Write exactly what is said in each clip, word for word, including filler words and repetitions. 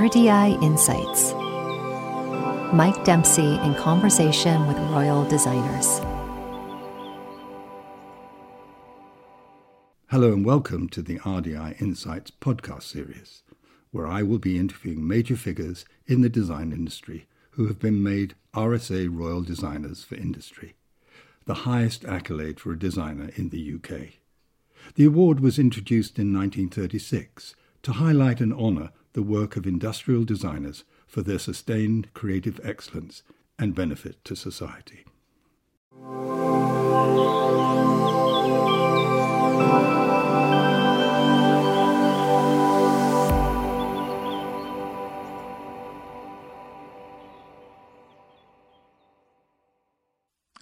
R D I Insights. Mike Dempsey in conversation with Royal Designers. Hello and welcome to the R D I Insights podcast series, where I will be interviewing major figures in the design industry who have been made R S A Royal Designers for Industry, the highest accolade for a designer in the U K. The award was introduced in nineteen thirty-six to highlight and honour the work of industrial designers for their sustained creative excellence and benefit to society.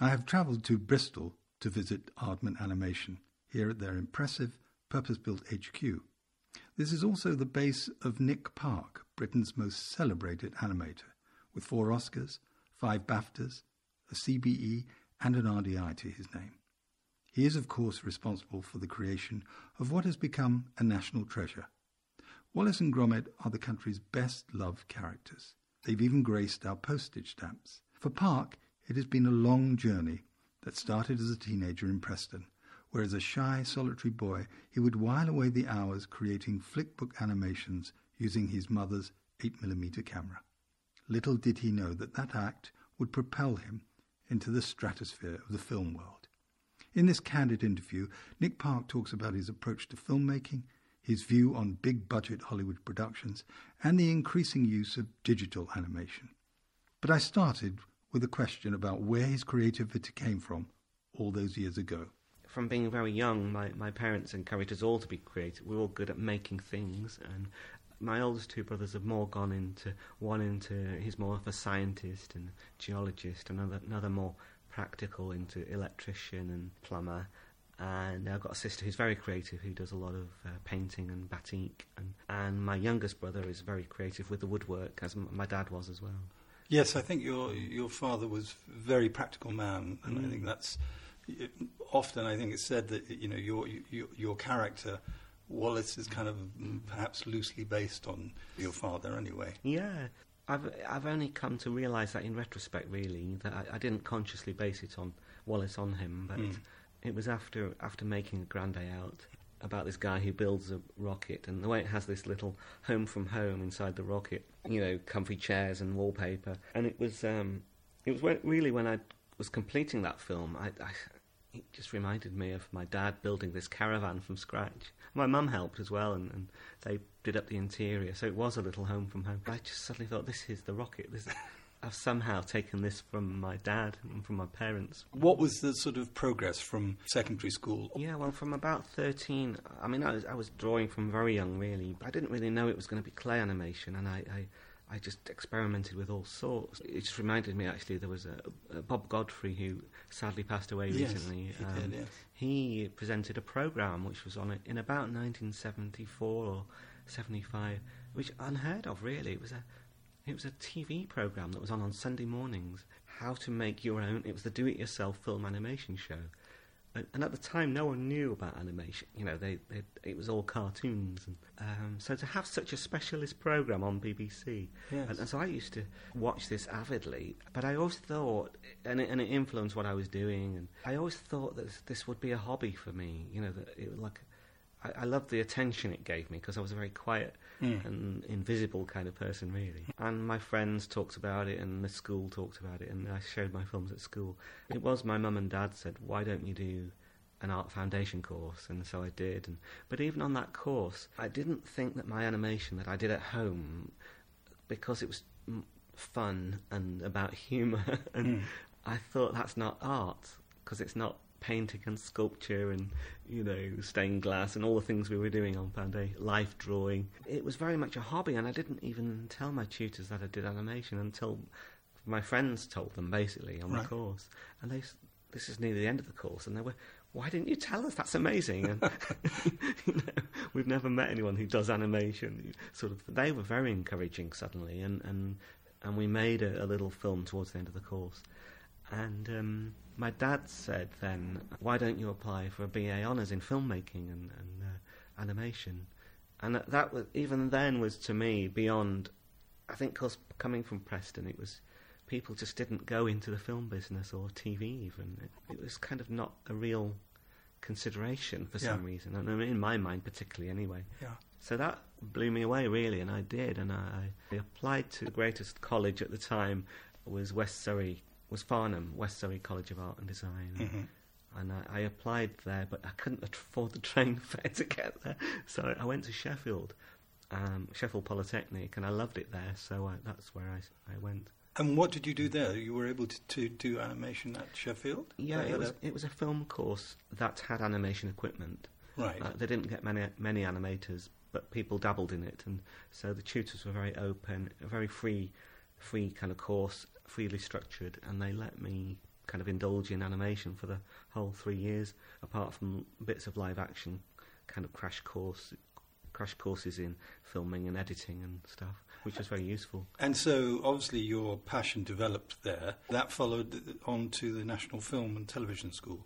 I have travelled to Bristol to visit Aardman Animation, here at their impressive purpose-built H Q. This is also the base of Nick Park, Britain's most celebrated animator, with four Oscars, five BAFTAs, a C B E and an R D I to his name. He is, of course, responsible for the creation of what has become a national treasure. Wallace and Gromit are the country's best-loved characters. They've even graced our postage stamps. For Park, it has been a long journey that started as a teenager in Preston, where as a shy, solitary boy, he would while away the hours creating flick book animations using his mother's eight millimeter camera. Little did he know that that act would propel him into the stratosphere of the film world. In this candid interview, Nick Park talks about his approach to filmmaking, his view on big-budget Hollywood productions, and the increasing use of digital animation. But I started with a question about where his creativity came from all those years ago. From being very young, my, my parents encouraged us all to be creative. We're all good at making things, and my oldest two brothers have more gone into, one into, he's more of a scientist and geologist, another, another more practical into electrician and plumber, and I've got a sister who's very creative, who does a lot of uh, painting and batik, and, and my youngest brother is very creative with the woodwork, as m- my dad was as well. Yes, I think your your father was a very practical man, and mm. I think that's often. I think it's said that you know your your, your character Wallace is kind of mm. perhaps loosely based on your father, anyway. Yeah, I've I've only come to realise that in retrospect, really, that I, I didn't consciously base it on Wallace on him, but mm. it was after after making A Grand Day Out, about this guy who builds a rocket, and the way it has this little home from home inside the rocket, you know, comfy chairs and wallpaper. And it was um, it was when, really when I was completing that film, I, I, it just reminded me of my dad building this caravan from scratch. My mum helped as well, and, and they did up the interior, so it was a little home from home. But I just suddenly thought, this is the rocket, this is... I've somehow taken this from my dad and from my parents. What was the sort of progress from secondary school? Yeah, well, from about thirteen, I mean, I was, I was drawing from very young, really. I didn't really know it was going to be clay animation, and I, I, I just experimented with all sorts. It just reminded me, actually, there was a, a Bob Godfrey, who sadly passed away yes, recently. He, um, did, yes. He presented a programme which was on it in about nineteen seventy-four or seventy-five, which unheard of, really. It was a... It was a T V programme that was on on Sunday mornings, how to make your own, it was the do-it-yourself film animation show. And, and at the time, no one knew about animation, you know, they, they it was all cartoons. And, um, so to have such a specialist programme on B B C, yes. and, and so I used to watch this avidly, but I always thought, and it, and it influenced what I was doing, and I always thought that this, this would be a hobby for me, you know, that it was like... I loved the attention it gave me, because I was a very quiet mm. and invisible kind of person, really. And my friends talked about it, and the school talked about it, and I showed my films at school. It was my mum and dad said, why don't you do an art foundation course? And so I did. And, but even on that course, I didn't think that my animation that I did at home, because it was fun and about humour, and mm. I thought that's not art, because it's not painting and sculpture and, you know, stained glass and all the things we were doing on Foundation, life drawing. It was very much a hobby, and I didn't even tell my tutors that I did animation until my friends told them, basically, on right. the course. And they, this is near the end of the course, and they were, why didn't you tell us? That's amazing. And, you know, we've never met anyone who does animation. Sort of, they were very encouraging suddenly, and, and, and we made a, a little film towards the end of the course. And um, my dad said then, why don't you apply for a B A honours in filmmaking and, and uh, animation? And that, that was, even then was to me beyond I think because coming from Preston, it was people just didn't go into the film business or T V even. It, it was kind of not a real consideration for some yeah. reason, and I mean, in my mind particularly anyway. Yeah. So that blew me away really, and I did, and I, I applied to the greatest college at the time was West Surrey, was Farnham, West Surrey College of Art and Design. Mm-hmm. And I, I applied there, but I couldn't afford the train fare to get there. So I went to Sheffield, um, Sheffield Polytechnic, and I loved it there. So I, that's where I, I went. And what did you do there? You were able to, to do animation at Sheffield? Yeah, it was, it was a film course that had animation equipment. Right. Uh, they didn't get many many animators, but people dabbled in it. And so the tutors were very open, a very free, free kind of course, freely structured, and they let me kind of indulge in animation for the whole three years, apart from bits of live action, kind of crash course, crash courses in filming and editing and stuff, which was very useful. And so, obviously, your passion developed there. That followed on to the National Film and Television School.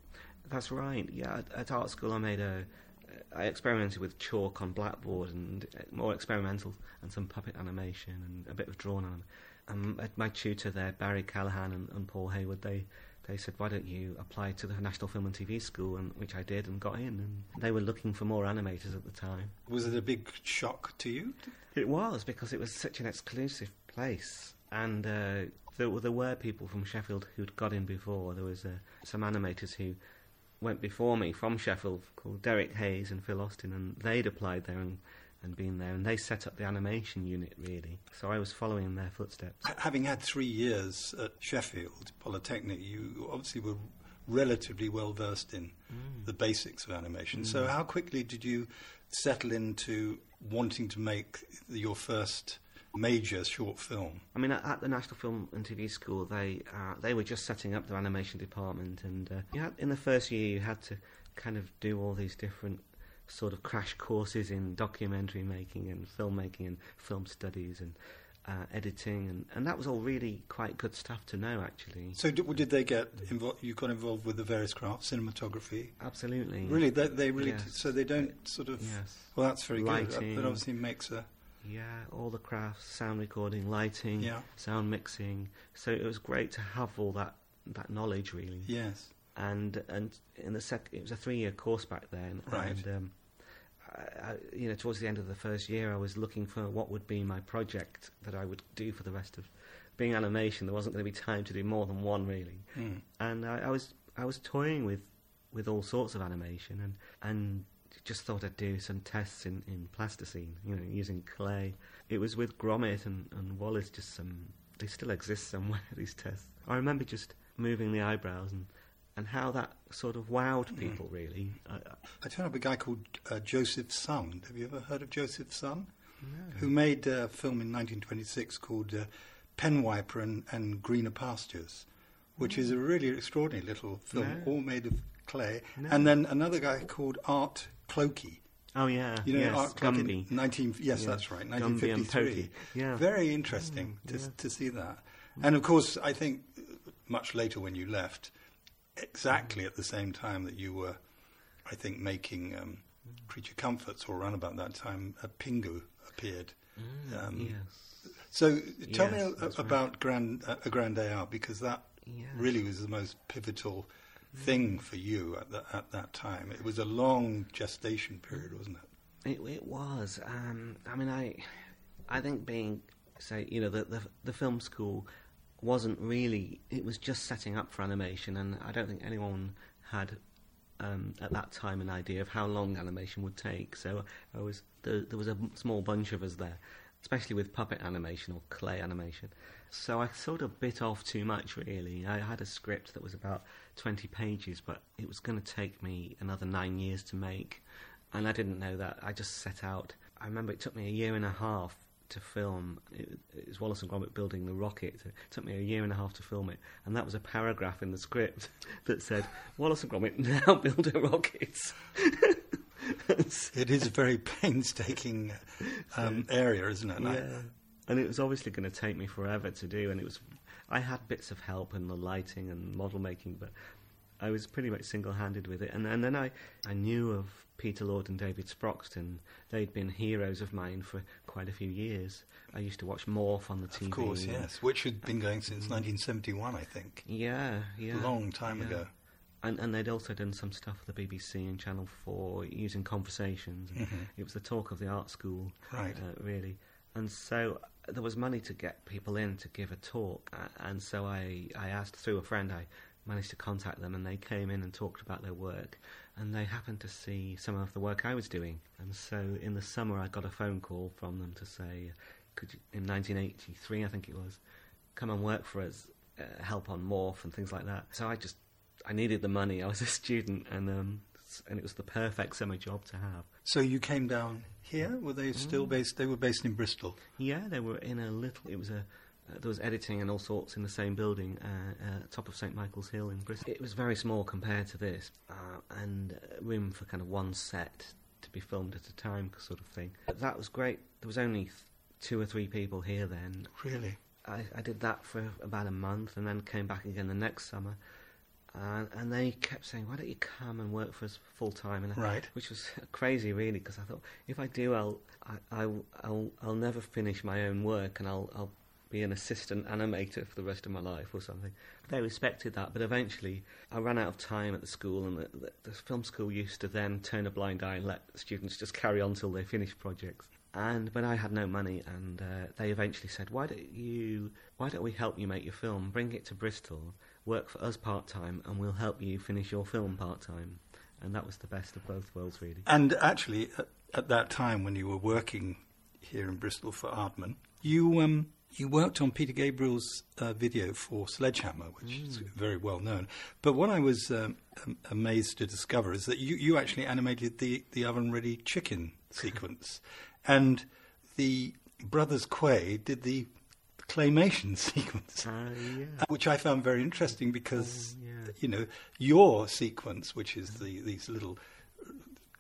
That's right. Yeah, at, at art school, I made a. I experimented with chalk on blackboard and more experimental, and some puppet animation and a bit of drawn animation. And um, my tutor there, Barry Callahan and, and Paul Hayward, they. They said, why don't you apply to the National Film and T V School, and, which I did and got in. And they were looking for more animators at the time. Was it a big shock to you? It was, because it was such an exclusive place. And uh, there, there were people from Sheffield who'd got in before. There was uh, some animators who went before me from Sheffield called Derek Hayes and Phil Austin, and they'd applied there and, and been there. And they set up the animation unit, really. So I was following in their footsteps. Having had three years at Sheffield Polytechnic, you obviously were relatively well-versed in mm. the basics of animation. Mm. So how quickly did you settle into wanting to make your first major short film? I mean, at the National Film and T V School, they uh, they were just setting up their animation department. And uh, you had, in the first year, you had to kind of do all these different sort of crash courses in documentary making and filmmaking and film studies and uh, editing, and, and that was all really quite good stuff to know, actually. So did, did they get involved? You got involved with the various crafts, cinematography? Absolutely. Really? They, they really? Yes. T- so they don't sort of... Yes. Well, that's very Lighting. Good. That, that obviously makes a... Yeah, all the crafts, sound recording, lighting, yeah. sound mixing. So it was great to have all that, that knowledge, really. Yes. And and in the sec- it was a three-year course back then. Right. And, um, I, I, you know, towards the end of the first year, I was looking for what would be my project that I would do for the rest of being animation. There wasn't going to be time to do more than one, really. Mm. And I, I was I was toying with, with all sorts of animation, and and just thought I'd do some tests in, in plasticine, you know, using clay. It was with Gromit and, and Wallace. Just some, they still exist somewhere. These tests. I remember just moving the eyebrows and. And how that sort of wowed people, mm. really. I, I, I turned up a guy called uh, Joseph Sun. Have you ever heard of Joseph Sun? No. Who made a film in nineteen twenty-six called uh, Penwiper and, and Greener Pastures, which mm. is a really extraordinary little film, no. all made of clay. No. And then another guy called Art Clokey. Oh, yeah. You know, yes. Art Clokey. nineteen Yes, yes, that's right, nineteen fifty-three. Yeah. Very interesting mm, to, yeah. to see that. Mm. And, of course, I think much later when you left... Exactly at the same time that you were, I think, making um, Creature Comforts, or around about that time, a Pingu appeared. Mm, um, yes. So tell yes, me a, about right. Grand, uh, A Grand Day Out, because that yes. really was the most pivotal mm. thing for you at, the, at that time. It was a long gestation period, wasn't it? It, it was. Um, I mean, I I think being, say, you know, the the, the film school... wasn't really, it was just setting up for animation, and I don't think anyone had um, at that time an idea of how long animation would take, so I was there, there was a small bunch of us there, especially with puppet animation or clay animation, so I sort of bit off too much, really. I had a script that was about twenty pages, but it was going to take me another nine years to make, and I didn't know that. I just set out. I remember it took me a year and a half to film. It, it was Wallace and Gromit building the rocket. It took me a year and a half to film it, and that was a paragraph in the script that said, Wallace and Gromit now build a rocket. It is a very painstaking um, area, isn't it? Yeah. And it was obviously going to take me forever to do, and it was. I had bits of help in the lighting and model making, but I was pretty much single-handed with it. And, and then I, I knew of Peter Lord and David Sproxton. They'd been heroes of mine for quite a few years. I used to watch Morph on the T V. Of course, yes, which had been going since nineteen seventy-one, I think. Yeah, yeah. A long time yeah. ago. And, and they'd also done some stuff for the B B C and Channel four using conversations. Mm-hmm. It was the talk of the art school, right? Uh, really. And so there was money to get people in to give a talk. And so I, I asked through a friend, I managed to contact them, and they came in and talked about their work. And they happened to see some of the work I was doing. And so in the summer, I got a phone call from them to say, could you, in nineteen eighty-three, I think it was, come and work for us, uh, help on Morph and things like that. So I just, I needed the money. I was a student, and um, and it was the perfect summer job to have. So you came down here? Were they still mm. based? They were based in Bristol. Yeah, they were in a little. It was a. Uh, there was editing and all sorts in the same building, uh, uh, top of Saint Michael's Hill in Bristol. It was very small compared to this, uh, and room for kind of one set to be filmed at a time, sort of thing. But that was great. There was only th- two or three people here then. Really? I, I did that for about a month, and then came back again the next summer. Uh, and they kept saying, why don't you come and work for us full-time? And I, right. Which was crazy, really, because I thought, if I do, I'll, I, I, I'll, I'll never finish my own work, and I'll, I'll be an assistant animator for the rest of my life or something. They respected that, but eventually I ran out of time at the school, and the, the, the film school used to then turn a blind eye and let students just carry on till they finished projects. And but I had no money, and uh, they eventually said, why don't you, why don't we help you make your film, bring it to Bristol, work for us part-time, and we'll help you finish your film part-time. And that was the best of both worlds, really. And actually, at, at that time when you were working here in Bristol for Aardman, you um, you worked on Peter Gabriel's uh, video for Sledgehammer, which mm. is very well known. But what I was um, amazed to discover is that you, you actually animated the, the oven-ready chicken sequence. And the Brothers Quay did the claymation sequence, uh, yeah. which I found very interesting because, uh, yeah. you know, your sequence, which is the, these little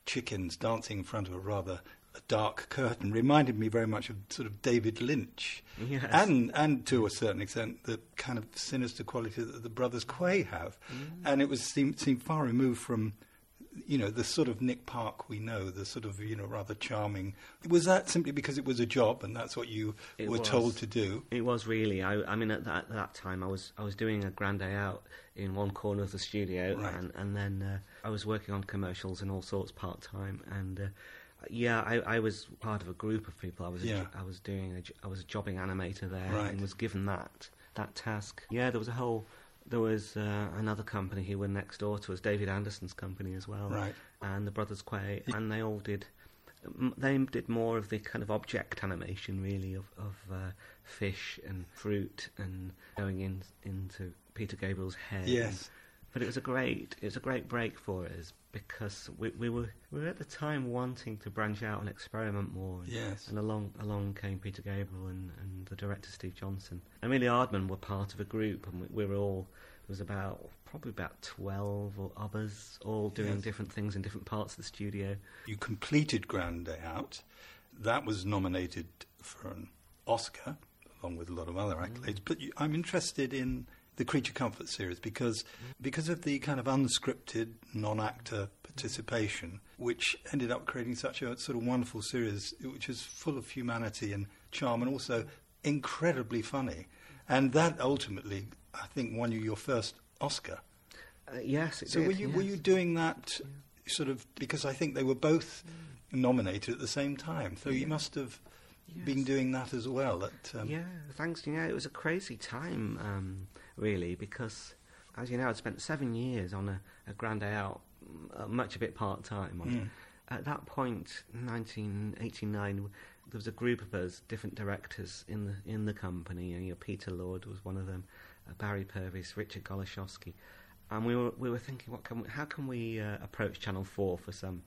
chickens dancing in front of a rather dark curtain, reminded me very much of sort of David Lynch. Yes. And, and to a certain extent, the kind of sinister quality that the Brothers Quay have. Mm. And it was seemed, seemed far removed from, you know, the sort of Nick Park we know, the sort of, you know, rather charming. Was that simply because it was a job and that's what you it were was. told to do? It was really. I, I mean, at that, that time I was I was doing A Grand Day Out in one corner of the studio, right. and, and then uh, I was working on commercials and all sorts part-time. And, uh, yeah, I, I was part of a group of people. I was a, yeah. I was doing a, I was a jobbing animator there, right. and was given that, that task. Yeah, there was a whole... There was uh, another company who were next door to us, David Anderson's company as well, right. and the Brothers Quay, and they all did. They did more of the kind of object animation, really, of of uh, fish and fruit and going in into Peter Gabriel's head. Yes, but it was a great it was a great break for us because we, we were we were at the time wanting to branch out and experiment more. And, yes, and along along came Peter Gabriel and, and the director Steve Johnson. And really, Aardman were part of a group, and we, we were all. It was about probably about twelve or others, all doing yes. different things in different parts of the studio. You completed Grand Day Out. That was nominated for an Oscar, along with a lot of other accolades. Mm. But you, I'm interested in the Creature Comfort series because mm. because of the kind of unscripted, non-actor participation, which ended up creating such a sort of wonderful series, which is full of humanity and charm, and also incredibly funny. And that ultimately, I think, won you your first Oscar. Uh, yes, it so did. So were you yes. were you doing that yeah. sort of, because I think they were both mm. nominated at the same time, so yeah. you must have yes. been doing that as well. At, um, yeah, thanks. You know, it was a crazy time, um, really, because, as you know, I'd spent seven years on a, a Grand Day Out, uh, much of it part-time. On mm. it. At that point, nineteen eighty-nine... There was a group of us, different directors in the in the company, and you know, Peter Lord was one of them, uh, Barry Purvis, Richard Goloshowski, and we were we were thinking, what can we, how can we uh, approach Channel four for some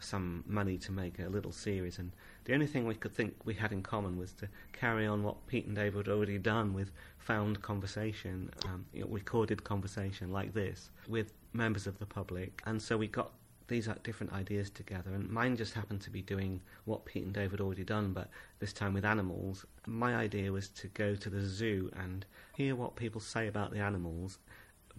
some money to make a little series? And the only thing we could think we had in common was to carry on what Pete and David had already done with found conversation, um, you know, recorded conversation like this with members of the public, and so we got these different ideas together, and mine just happened to be doing what Pete and Dave had already done, but this time with animals. My idea was to go to the zoo and hear what people say about the animals,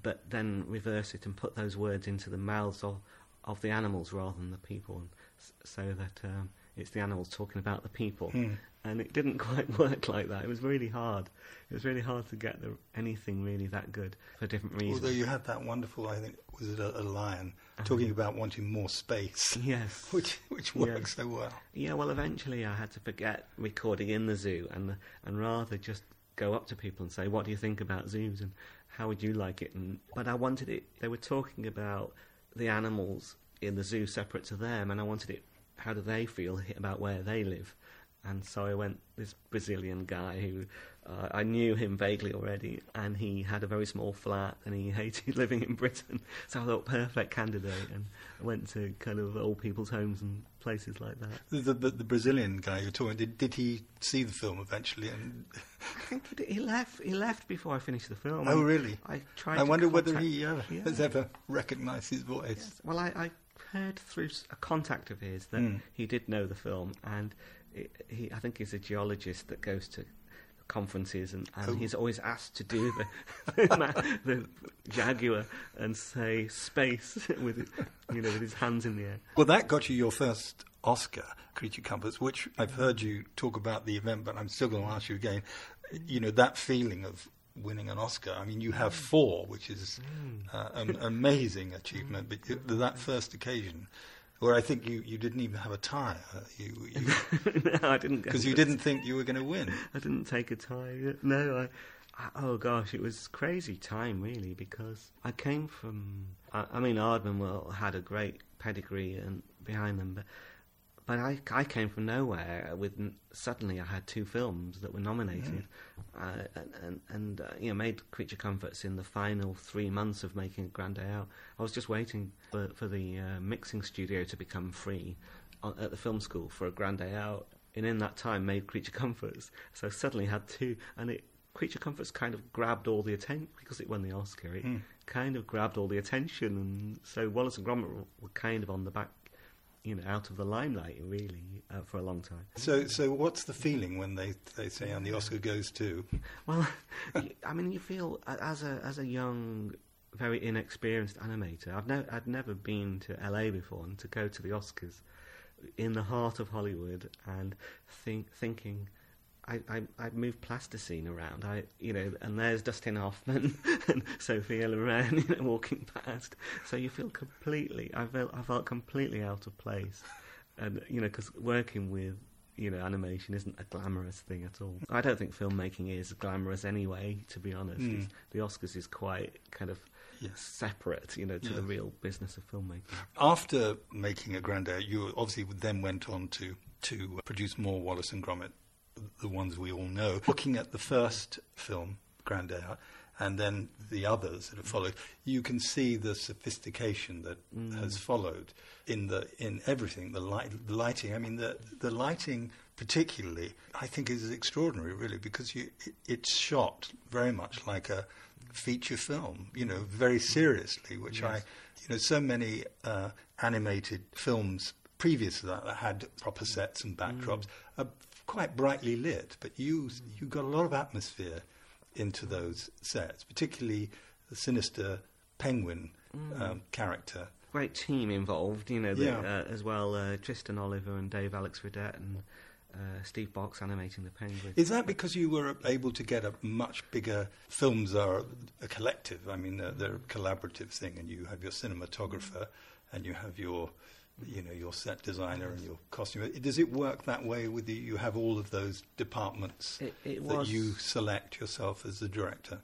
but then reverse it and put those words into the mouths of, of the animals rather than the people, and s- so that um, it's the animals talking about the people. Mm. And it didn't quite work like that. It was really hard. It was really hard to get the, anything really that good for different reasons. Although you had that wonderful, I think, was it a, a lion, uh-huh. talking about wanting more space. Yes. Which which worked yes. so well. Yeah, well, eventually I had to forget recording in the zoo and and rather just go up to people and say, what do you think about zoos and how would you like it? And But I wanted it... They were talking about the animals in the zoo separate to them, and I wanted it... How do they feel about where they live? And so I went, this Brazilian guy who, uh, I knew him vaguely already, and he had a very small flat and he hated living in Britain. So I thought, perfect candidate. And I went to kind of old people's homes and places like that. The, the, the Brazilian guy you're talking, did, did he see the film eventually? And I think he, did. he left He left before I finished the film. Oh, I, really? I tried. I wonder contact, whether he uh, yeah. has ever recognised his voice. Yes. Well, I, I heard through a contact of his that mm. he did know the film, and... It, he, I think he's a geologist that goes to conferences, and, and oh. he's always asked to do the, the, the jaguar and say space with it, you know, with his hands in the air. Well, that got you your first Oscar, Creature Comforts, which I've heard you talk about the event, but I'm still going to ask you again. You know, that feeling of winning an Oscar. I mean, you have four, which is mm. uh, an amazing achievement. But it, that first occasion. Or I think you, you didn't even have a tie. You, you no, I didn't. Because you didn't think you were going to win. I didn't take a tie. No, I, I, oh gosh, it was crazy time really, because I came from. I, I mean, Aardman well had a great pedigree and behind them, but but I, I came from nowhere. With suddenly I had two films that were nominated, mm. uh, and and, and uh, you know, made Creature Comforts in the final three months of making A Grand Day Out. I was just waiting for, for the uh, mixing studio to become free on, at the film school for A Grand Day Out, and in that time made Creature Comforts. So I suddenly had two, and it, Creature Comforts kind of grabbed all the attention, because it won the Oscar, it mm. kind of grabbed all the attention, and so Wallace and Gromit were, were kind of on the back, you know, out of the limelight, really, uh, for a long time. So so what's the feeling when they, they say, and the Oscar goes to? Well, I mean, you feel, as a as a young... very inexperienced animator. I've no, I'd never been to L A before, and to go to the Oscars in the heart of Hollywood and think, thinking, I, I, I'd moved plasticine around, I, you know, and there's Dustin Hoffman and Sophia Loren, you know, walking past. So you feel completely, I felt, I felt completely out of place, and you know, because working with, you know, animation isn't a glamorous thing at all. I don't think filmmaking is glamorous anyway, to be honest. Mm. The Oscars is quite kind of yes. separate, you know, to yes. the real business of filmmaking. After making A Grand Day Out, you obviously then went on to, to produce more Wallace and Gromit, the ones we all know. Looking at the first film, Grand Day Out, and then the others that have followed, you can see the sophistication that mm. has followed in the in everything, the, light, the lighting. I mean, the the lighting particularly, I think, is extraordinary, really, because you, it, it's shot very much like a feature film, you know, very seriously, which yes. I, you know, so many uh, animated films previous to that that had proper sets and backdrops mm. are quite brightly lit, but you you got a lot of atmosphere into those sets, particularly the sinister penguin mm. um, character. Great team involved, you know, the, yeah. uh, as well, uh, Tristan Oliver and Dave Alex Redett and uh, Steve Box animating the penguin. Is that because you were able to get a much bigger... Films are a collective, I mean, they're, they're a collaborative thing, and you have your cinematographer and you have your... you know, your set designer and your costume. Does it work that way with you? You have all of those departments it, it that you select yourself as the director?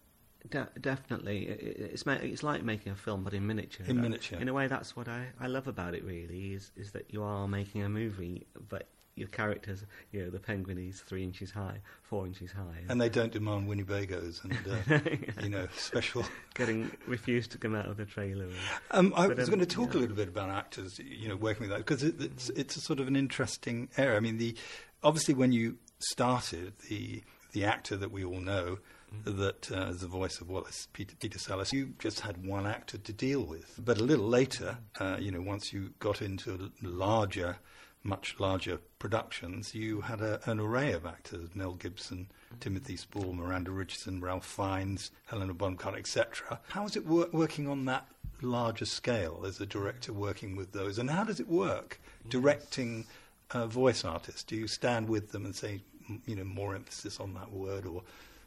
De- definitely. It, it's, ma- it's like making a film, but in miniature. In that, miniature. In a way, that's what I, I love about it, really, is, is that you are making a movie, but your characters, you know, the penguin is three inches high, four inches high. And they don't demand Winnebagos and, uh, yeah. you know, special... Getting refused to come out of the trailer. And, um, I but, was um, going to talk yeah. a little bit about actors, you know, working with that, because it, it's, it's a sort of an interesting area. I mean, the obviously when you started, the the actor that we all know, mm-hmm. that uh, is the voice of Wallace, Peter, Peter Sallis, you just had one actor to deal with. But a little later, uh, you know, once you got into larger... much larger productions, you had a, an array of actors, Mel Gibson, Timothy Spall, Miranda Richardson, Ralph Fiennes, Helena Bonham Carter, et cetera. How is it wor- working on that larger scale as a director working with those? And how does it work directing a voice artist? Do you stand with them and say, you know, more emphasis on that word or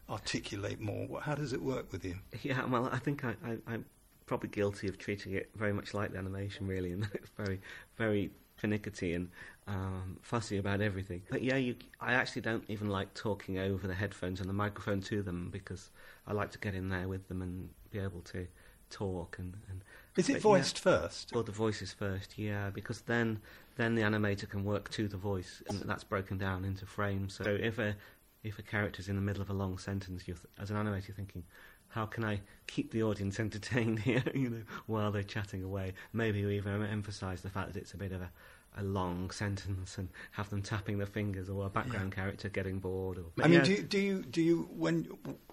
articulate more? How does it work with you? Yeah, well, I think I, I, I'm probably guilty of treating it very much like the animation, really, and very, very finicky and um, fussy about everything. But yeah, you, I actually don't even like talking over the headphones and the microphone to them, because I like to get in there with them and be able to talk. And, and is it voiced yeah, first? Or the voice is first, yeah, because then then the animator can work to the voice, and that's broken down into frames. So if a if a character's in the middle of a long sentence, you're th- as an animator, you're thinking, how can I keep the audience entertained here, you know, while they're chatting away? Maybe we even emphasise the fact that it's a bit of a, a long sentence and have them tapping their fingers, or a background yeah. character getting bored. Or, I mean, yeah. do you, do you, do you when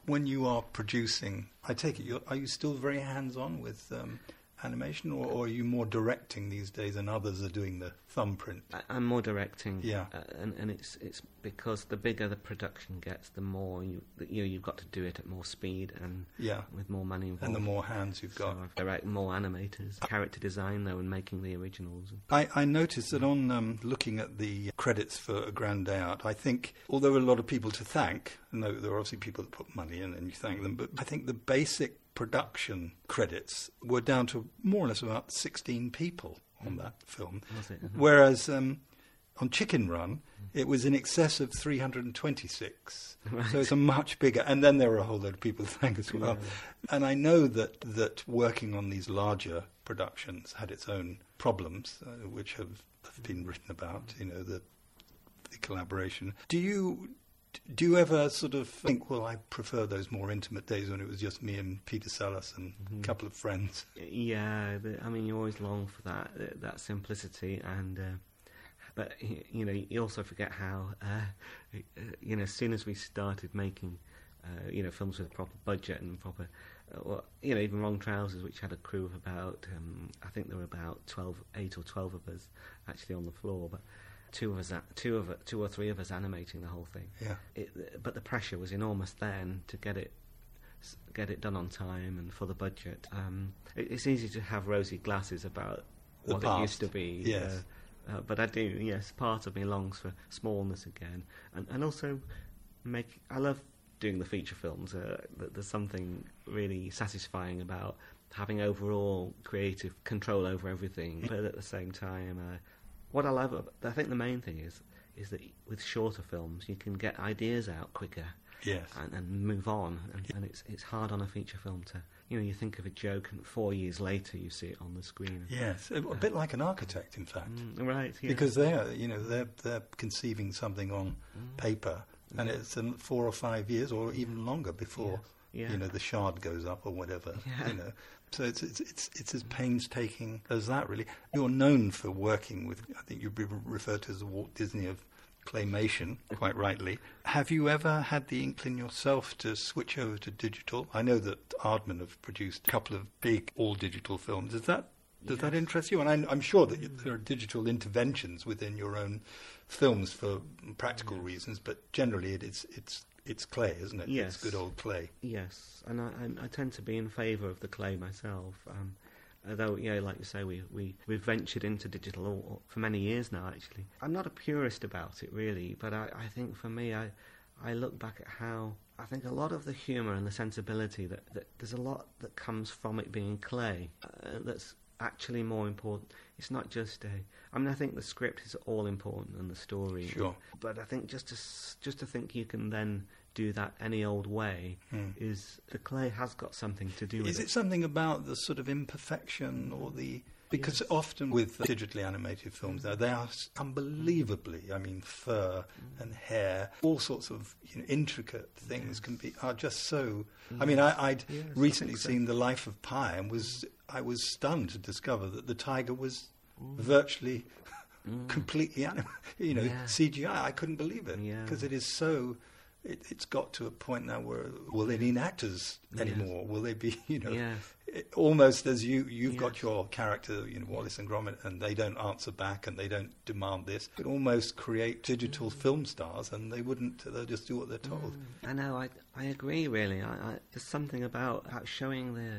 when you are producing, I take it, you're, are you still very hands-on with um, animation, or, or are you more directing these days and others are doing the thumbprint? I, I'm more directing, yeah, uh, and, and it's it's because the bigger the production gets, the more you you know, you've got to do it at more speed and yeah. with more money involved, and the more hands you've got. So I've direct more animators, uh, character design though, and making the originals. I, I noticed that on um, looking at the credits for A Grand Day Out, I think although there are a lot of people to thank, no, there are obviously people that put money in and you thank them, but I think the basic production credits were down to more or less about sixteen people on that film, whereas um, on Chicken Run it was in excess of three hundred twenty-six. Right. So it's a much bigger, and then there were a whole load of people to thank as well. Yeah. And I know that that working on these larger productions had its own problems, uh, which have, have been written about. You know, the the collaboration. Do you? Do you ever sort of think, well, I prefer those more intimate days when it was just me and Peter Salas and mm-hmm. a couple of friends? Yeah, the, I mean, you always long for that, that simplicity. And, uh, but, you know, you also forget how, uh, you know, as soon as we started making, uh, you know, films with a proper budget and proper, uh, well, you know, even Wrong Trousers, which had a crew of about, um, I think there were about twelve, eight or twelve of us actually on the floor, but two of us, two of two or three of us animating the whole thing. Yeah. It, but the pressure was enormous then to get it, get it done on time and for the budget. Um, it, it's easy to have rosy glasses about the what past. It used to be. Yes. Uh, uh, but I do. Yes, part of me longs for smallness again, and and also make. I love doing the feature films. Uh, there's something really satisfying about having overall creative control over everything, but at the same time. Uh, What I love, I think the main thing is, is that with shorter films you can get ideas out quicker, yes, and, and move on. And, yeah. and it's it's hard on a feature film to, you know, you think of a joke and four years later you see it on the screen. Yes, a, a bit like an architect, in fact. Mm, right. Yeah. Because they're, you know, they're they're conceiving something on mm. paper, and yeah. it's um, four or five years or even longer before yeah. Yeah. you know the shard goes up or whatever. Yeah. You know. So it's, it's it's it's as painstaking as that, really. You're known for working with, I think you'd be referred to as the Walt Disney of claymation, quite rightly. Have you ever had the inkling yourself to switch over to digital? I know that Aardman have produced a couple of big all-digital films. Does that does yes. that interest you? And I'm, I'm sure that there are digital interventions within your own films for practical yes. reasons, but generally it, it's it's... It's clay, isn't it? Yes. It's good old clay. Yes, and I, I, I tend to be in favour of the clay myself. Um, although, you know, like you say, we, we, we've ventured into digital all, all, for many years now, actually. I'm not a purist about it, really, but I, I think for me, I, I look back at how... I think a lot of the humour and the sensibility, that, that there's a lot that comes from it being clay uh, that's actually more important. It's not just a... I mean, I think the script is all important and the story. Sure. But I think just to, just to think you can then... do that any old way mm. is the clay has got something to do with it. Is it something about the sort of imperfection or the... Because yes. often with digitally animated films, they are unbelievably, I mean, fur mm. and hair, all sorts of, you know, intricate things yes. can be, are just so... Yes. I mean, I, I'd yes, recently I so. seen The Life of Pi and was I was stunned to discover that the tiger was mm. virtually... mm. completely animated, you know, yeah. C G I. I couldn't believe it because yeah. it is so... It, it's got to a point now where will they need actors anymore? Yes. Will they be, you know, yes. it, almost as you, you've yeah. got your character, you know, Wallace and Gromit, and they don't answer back and they don't demand this. It almost create digital mm. film stars, and they wouldn't, they'll just do what they're told. Mm. I know, I I agree, really. I, I, there's something about, about showing the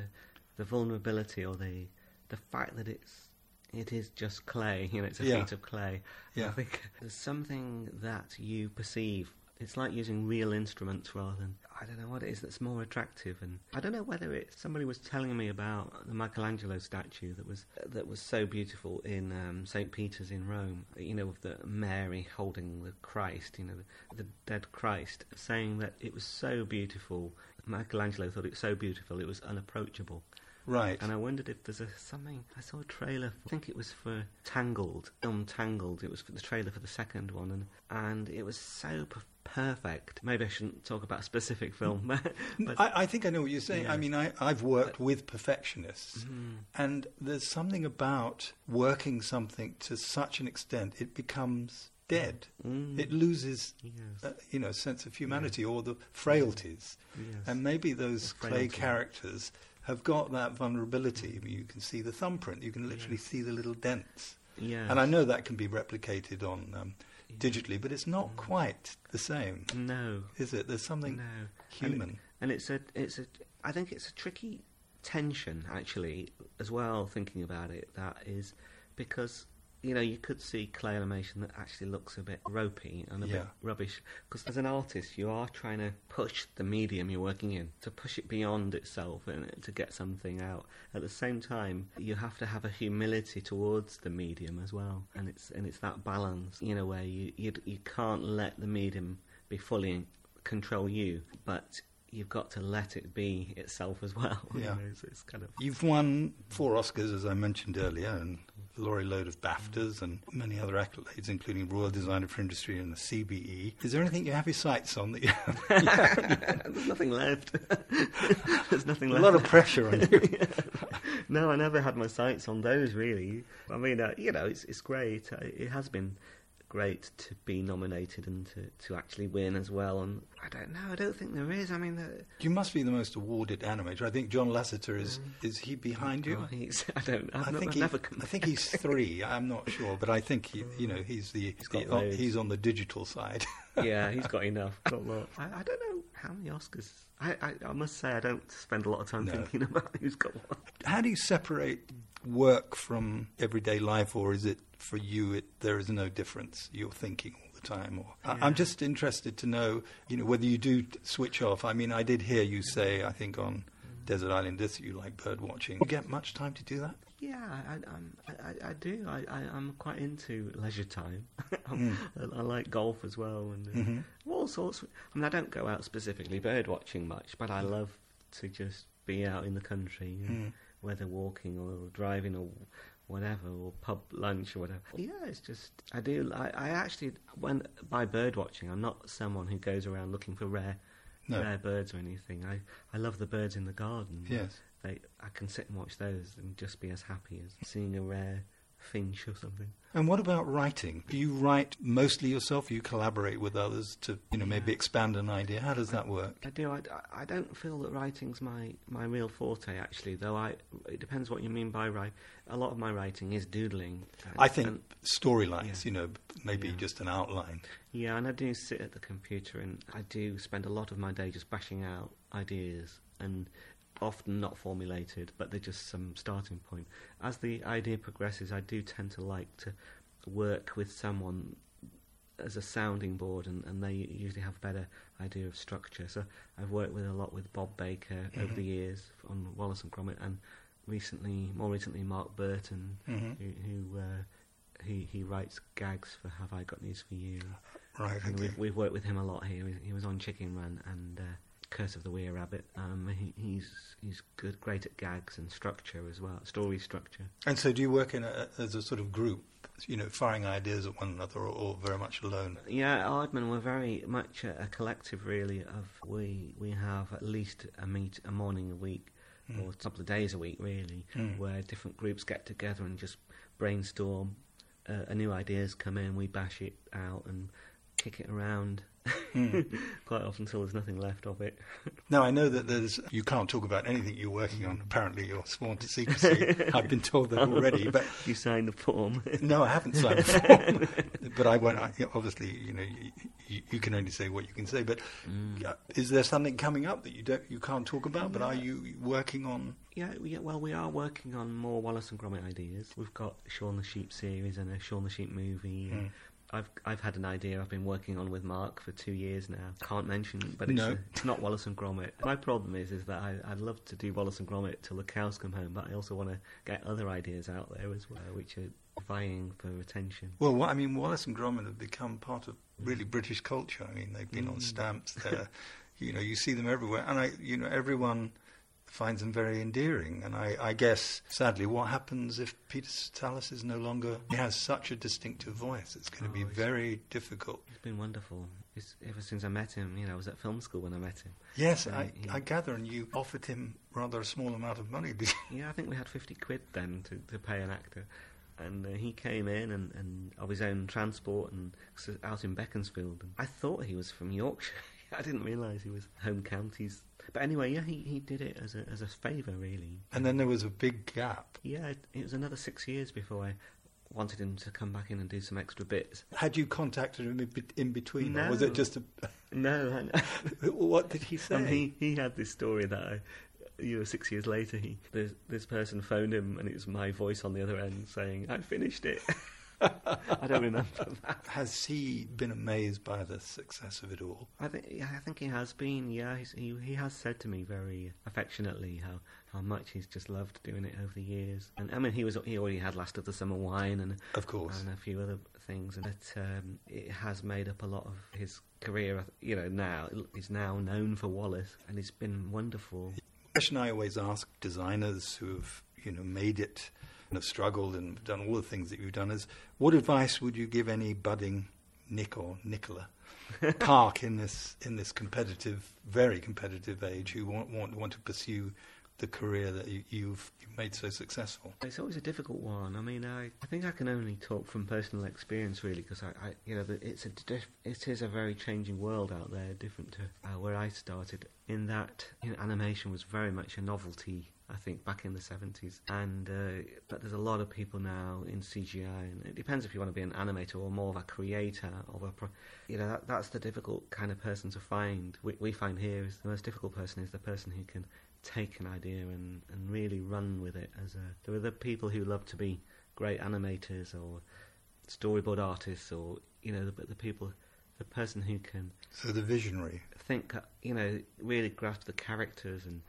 the vulnerability or the the fact that it's, it is just clay, you know, it's a yeah. sheet of clay. Yeah. I think there's something that you perceive. It's like using real instruments rather than, I don't know what it is that's more attractive. And I don't know whether it's, somebody was telling me about the Michelangelo statue that was that was so beautiful in um, Saint Peter's in Rome, you know, with the Mary holding the Christ, you know, the, the dead Christ, saying that it was so beautiful. Michelangelo thought it was so beautiful, it was unapproachable. Right. And I wondered if there's a, something... I saw a trailer, for, I think it was for Tangled, film Tangled. It was for the trailer for the second one, and, and it was so per- perfect. Maybe I shouldn't talk about a specific film. but, but I, I think I know what you're saying. Yeah. I mean, I, I've worked but, with perfectionists, mm-hmm. and there's something about working something to such an extent, it becomes... dead. Mm. It loses, yes. uh, you know, sense of humanity yes. or the frailties. Yes. And maybe those clay characters have got that vulnerability. You can see the thumbprint. You can literally yes. see the little dents. Yes. And I know that can be replicated on um, yes. digitally, but it's not mm. quite the same. No. Is it? There's something no. human. And, it, and it's a, it's a, I think it's a tricky tension, actually, as well, thinking about it, that is because... You know, you could see clay animation that actually looks a bit ropey and a yeah. bit rubbish. Because as an artist, you are trying to push the medium you're working in, to push it beyond itself and to get something out. At the same time, you have to have a humility towards the medium as well. And it's and it's that balance, you know, where you you, you can't let the medium be fully in, control you, but... you've got to let it be itself as well. Yeah. You know, it's, it's kind of... You've won four Oscars, as I mentioned earlier, and a lorry load of BAFTAs and many other accolades, including Royal Designer for Industry and the C B E. Is there anything you have your sights on that you have? There's nothing left. There's nothing left. A lot of pressure on you. yeah. No, I never had my sights on those, really. I mean, uh, you know, it's, it's great. It has been... great to be nominated and to, to actually win as well. And I don't know, I don't think there is. I mean, the... you must be the most awarded animator. I think John Lasseter is, um, is he behind you? Oh, he's, I don't know. I think, he, never I think he's three, I'm not sure, but I think, he, you know, he's the, he's, the on, he's on the digital side. Yeah, he's got enough. Not I, I don't know how many Oscars. I, I, I must say, I don't spend a lot of time no. thinking about who's got what. How do you separate work from everyday life, or is it for you, it, there is no difference? You're thinking all the time. Or yeah. I, I'm just interested to know, you know, whether you do t- switch off. I mean, I did hear you say, I think on mm. Desert Island, this you like bird watching. Do you get much time to do that? Yeah, I, I'm, I, I do. I, I, I'm quite into leisure time. mm. I, I like golf as well, and uh, mm-hmm. all sorts. Of, I mean, I don't go out specifically bird watching much, but I love to just be out in the country, you know, mm. whether walking or driving or. Whatever, or pub lunch or whatever. Yeah, it's just, I do, I, I actually, when by bird watching, I'm not someone who goes around looking for rare no. rare birds or anything. I, I love the birds in the garden. Yes. They, I can sit and watch those and just be as happy as seeing a rare finch or something. And what about writing? Do you write mostly yourself? Do you collaborate with others to, you know, yeah. maybe expand an idea? How does I, that work? I do. I, I don't feel that writing's my, my real forte, actually, though I it depends what you mean by write. A lot of my writing is doodling. And, I think storylines, yeah. you know, maybe yeah. just an outline. Yeah, and I do sit at the computer and I do spend a lot of my day just bashing out ideas and... often not formulated, but they're just some starting point. As the idea progresses, I do tend to like to work with someone as a sounding board, and, and they usually have a better idea of structure. So I've worked with a lot with Bob Baker mm-hmm. over the years on Wallace and Gromit, and recently, more recently, Mark Burton, mm-hmm. who, who uh, he, he writes gags for Have I Got News For You. Right. And okay. we've, we've worked with him a lot here. He was on Chicken Run and... Uh, Curse of the Were-Rabbit. Um, he, he's he's good, great at gags and structure as well, story structure. And so, do you work in a, as a sort of group, you know, firing ideas at one another, or, or very much alone? Yeah, at Aardman, we're very much a, a collective, really. Of we we have at least a meet a morning a week, mm. or a couple of days a week, really, mm. where different groups get together and just brainstorm. Uh, new ideas come in, we bash it out and kick it around. Mm. Quite often till there's nothing left of it. Now, I know that there's you can't talk about anything you're working on. Apparently, you're sworn to secrecy. I've been told that already. But you signed the form. No, I haven't signed the form. But I won't. I, obviously, you know, you, you can only say what you can say. But mm. is there something coming up that you don't, you can't talk about? But are you working on? Yeah, yeah, well, we are working on more Wallace and Gromit ideas. We've got Shaun the Sheep series and a Shaun the Sheep movie. Mm. I've I've had an idea I've been working on with Mark for two years now. Can't mention, but it's, no. a, it's not Wallace and Gromit. My problem is is that I, I'd love to do Wallace and Gromit till the cows come home, but I also want to get other ideas out there as well, which are vying for attention. Well, what, I mean, Wallace and Gromit have become part of really British culture. I mean, they've been mm. on stamps. There, you know, you see them everywhere, and I, you know, everyone finds them very endearing, and I, I guess, sadly, what happens if Peter Sallis is no longer... He has such a distinctive voice. It's going oh, to be very difficult. It's been wonderful. It's, ever since I met him, you know, I was at film school when I met him. Yes, so, I, yeah. I gather, and you offered him rather a small amount of money, did you? Yeah, I think we had fifty quid then to, to pay an actor, and uh, he came in and, and of his own transport and out in Beaconsfield. And I thought he was from Yorkshire. I didn't realise he was home counties. But anyway, yeah, he, he did it as a as a favour, really. And then there was a big gap. Yeah, it, it was another six years before I wanted him to come back in and do some extra bits. Had you contacted him in between, no. or was it just a... No. I know. What did he say? And he, he had this story that I... You know, six years later, he this, this person phoned him and it was my voice on the other end saying, I finished it. I don't remember that. Has he been amazed by the success of it all? I think I think he has been, yeah. He's, he he has said to me very affectionately how, how much he's just loved doing it over the years. And I mean, he was he already had Last of the Summer Wine and of course and a few other things, and it, um, it has made up a lot of his career. You know, now he's now known for Wallace, and it's been wonderful. The question I always ask designers who have, you know, made it and have struggled and done all the things that you've done is, what advice would you give any budding Nick or Nicola Park in this in this competitive, very competitive age who want want, want to pursue the career that you, you've made so successful? It's always a difficult one. I mean, I, I think I can only talk from personal experience, really, because I, I, you know, it's a diff, it is a very changing world out there, different to uh, where I started. In that, you know, animation was very much a novelty, I think, back in the seventies, and uh, but there's a lot of people now in C G I, and it depends if you want to be an animator or more of a creator of a, pro- you know, that, that's the difficult kind of person to find. We, we find here is the most difficult person is the person who can take an idea and, and really run with it. As a, there are the people who love to be great animators or storyboard artists, or you know, the, the people, the person who can. So the visionary. Think, you know, really grasp the characters and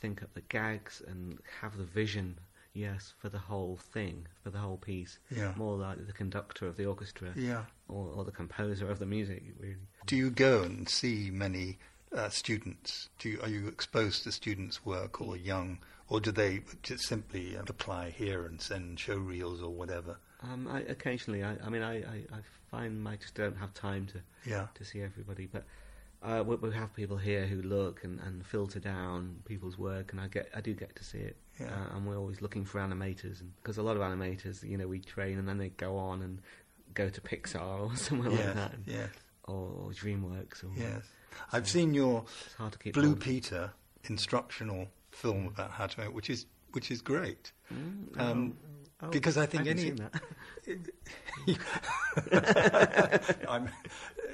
think up the gags and have the vision. Yes, for the whole thing, for the whole piece. Yeah. More like the conductor of the orchestra. Yeah. Or, or the composer of the music. Really. Do you go and see many? Uh, students, do you, are you exposed to students' work or young, or do they just simply uh, apply here and send show reels or whatever? Um, I, occasionally, I, I mean, I, I, I find I just don't have time to yeah. to see everybody, but uh, we, we have people here who look and, and filter down people's work, and I get I do get to see it, yeah. uh, and we're always looking for animators, because a lot of animators, you know, we train and then they go on and go to Pixar or somewhere yes, like that, and, yes. or, or DreamWorks, or yes. I've so seen your Blue on. Peter instructional film about how to make, which is which is great, mm, um, oh, oh, because I think I any. I'm,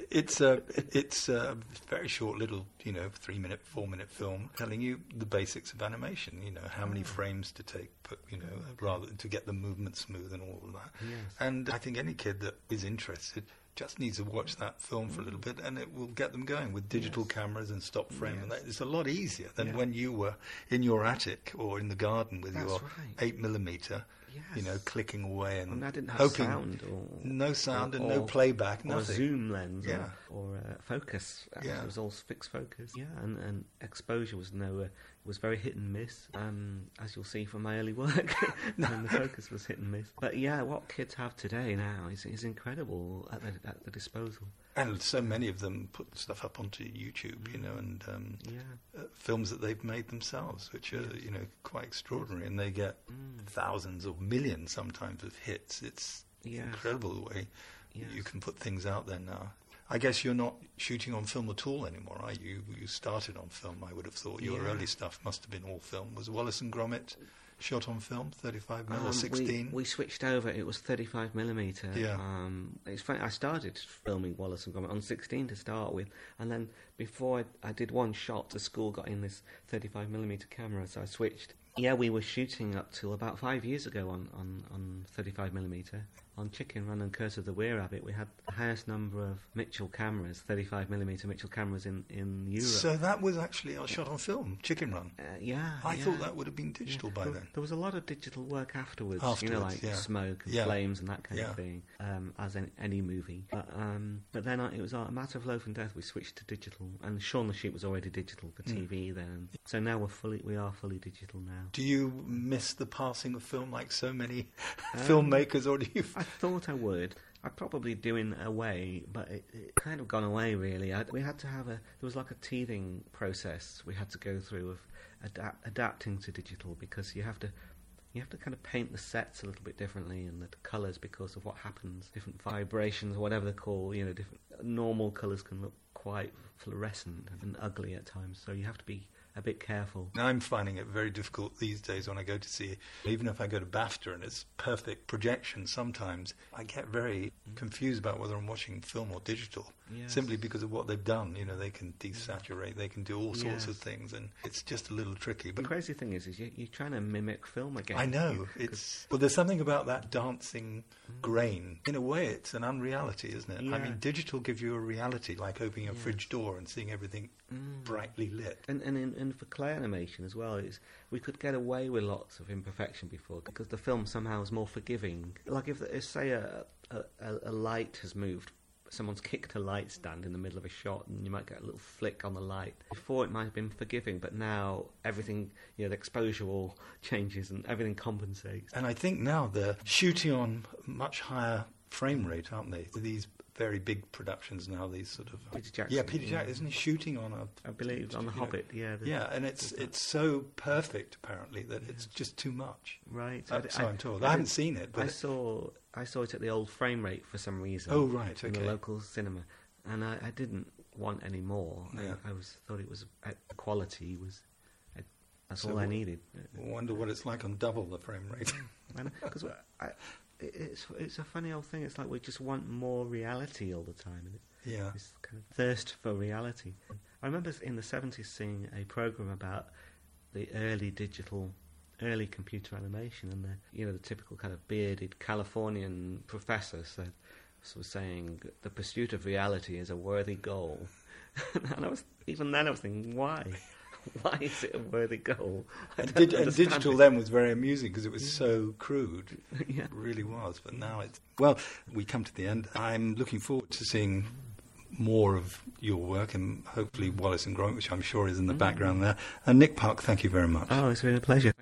it's a it's a very short little, you know, three minute four minute film telling you the basics of animation. You know, how many yeah. frames to take, but you know, okay. rather to get the movement smooth and all of that. Yes. And I think any kid that is interested just needs to watch that film for a little bit, and it will get them going with digital yes. cameras and stop frame. Yes. And that, it's a lot easier than yeah. when you were in your attic or in the garden with That's your right. eight millimeter, yes. you know, clicking away and, and I didn't have hoping sound or no sound or, and no playback, nothing. Or a zoom lens, yeah. or, or uh, focus. Yeah. It was all fixed focus. Yeah, and, and exposure was no. Uh, was very hit and miss, um, as you'll see from my early work. And the focus was hit and miss. But yeah, what kids have today now is, is incredible at the, at the disposal. And so many of them put stuff up onto YouTube, you know, and um, yeah. uh, films that they've made themselves, which are, yes. you know, quite extraordinary. And they get mm. thousands or millions sometimes of hits. It's yes. incredible the way yes. you can put things out there now. I guess you're not shooting on film at all anymore, are you? You started on film, I would have thought. Your yeah. early stuff must have been all film. Was Wallace and Gromit shot on film, thirty-five millimeter um, or sixteen? We, we switched over. It was thirty-five millimeter. Yeah. Um, it's funny, I started filming Wallace and Gromit on sixteen to start with, and then before I, I did one shot, the school got in this thirty-five millimeter camera, so I switched. Yeah, we were shooting up till about five years ago on, on, on thirty-five millimeter. On Chicken Run and Curse of the Were-Rabbit, we had the highest number of Mitchell cameras, thirty-five millimeter Mitchell cameras in, in Europe. So that was actually our shot on film, Chicken Run? Uh, yeah. I yeah. thought that would have been digital yeah. by there, then. There was a lot of digital work afterwards, afterwards you know, like yeah. smoke and yeah. flames and that kind yeah. of thing, um, as in any movie. But, um, but then it was a matter of life and death, we switched to digital, and Shaun the Sheep was already digital for T V mm. then. So now we're fully, we are fully digital now. Do you miss the passing of film like so many um, filmmakers, or do you? I thought I would. I probably do in a way, but it, it kind of gone away really. I, we had to have a, there was like a teething process we had to go through of adap- adapting to digital, because you have to, you have to kind of paint the sets a little bit differently and the colours because of what happens, different vibrations, whatever they're called. You know, different normal colours can look quite fluorescent and ugly at times, so you have to be a bit careful. I'm finding it very difficult these days when I go to see, even if I go to BAFTA and it's perfect projection sometimes, I get very mm. confused about whether I'm watching film or digital, yes. simply because of what they've done. You know, they can desaturate, they can do all sorts yes. of things, and it's just a little tricky. But the crazy thing is, is you, you're trying to mimic film again. I know. It's well, there's something about that dancing mm. grain. In a way, it's an unreality, isn't it? Yeah. I mean, digital gives you a reality, like opening a yeah. fridge door and seeing everything mm. brightly lit. And, and in And for clay animation as well, it's, we could get away with lots of imperfection before because the film somehow is more forgiving. Like if, if say, a, a, a light has moved, someone's kicked a light stand in the middle of a shot and you might get a little flick on the light. Before it might have been forgiving, but now everything, you know, the exposure all changes and everything compensates. And I think now they're shooting on much higher frame rate, aren't they? These very big productions now, these sort of... Peter Jackson. Yeah, Peter yeah. Jackson, isn't he shooting on a... I believe, on The Hobbit, know. yeah. Yeah, and it's it's so perfect, apparently, that yeah. it's just too much. Right. Uh, I, so I, I'm told. I, I haven't seen it, but... I saw, I saw it at the old frame rate for some reason. Oh, right, okay. In the local cinema, and I, I didn't want any more. Yeah. I, I was thought it was... The quality was... That's so all I needed. I wonder what it's like on double the frame rate. Because I... It's it's a funny old thing. It's like we just want more reality all the time. Isn't it? Yeah. This kind of thirst for reality. I remember in the seventies seeing a programme about the early digital, early computer animation, and the you know the typical kind of bearded Californian professor said, was saying the pursuit of reality is a worthy goal, and I was even then I was thinking why. Why is it a worthy goal? And, dig- and digital it. then was very amusing because it was yeah. so crude. yeah. It really was. But now it's... Well, we come to the end. I'm looking forward to seeing more of your work and hopefully Wallace and Gromit, which I'm sure is in the mm. background there. And Nick Park, thank you very much. Oh, it's been a pleasure.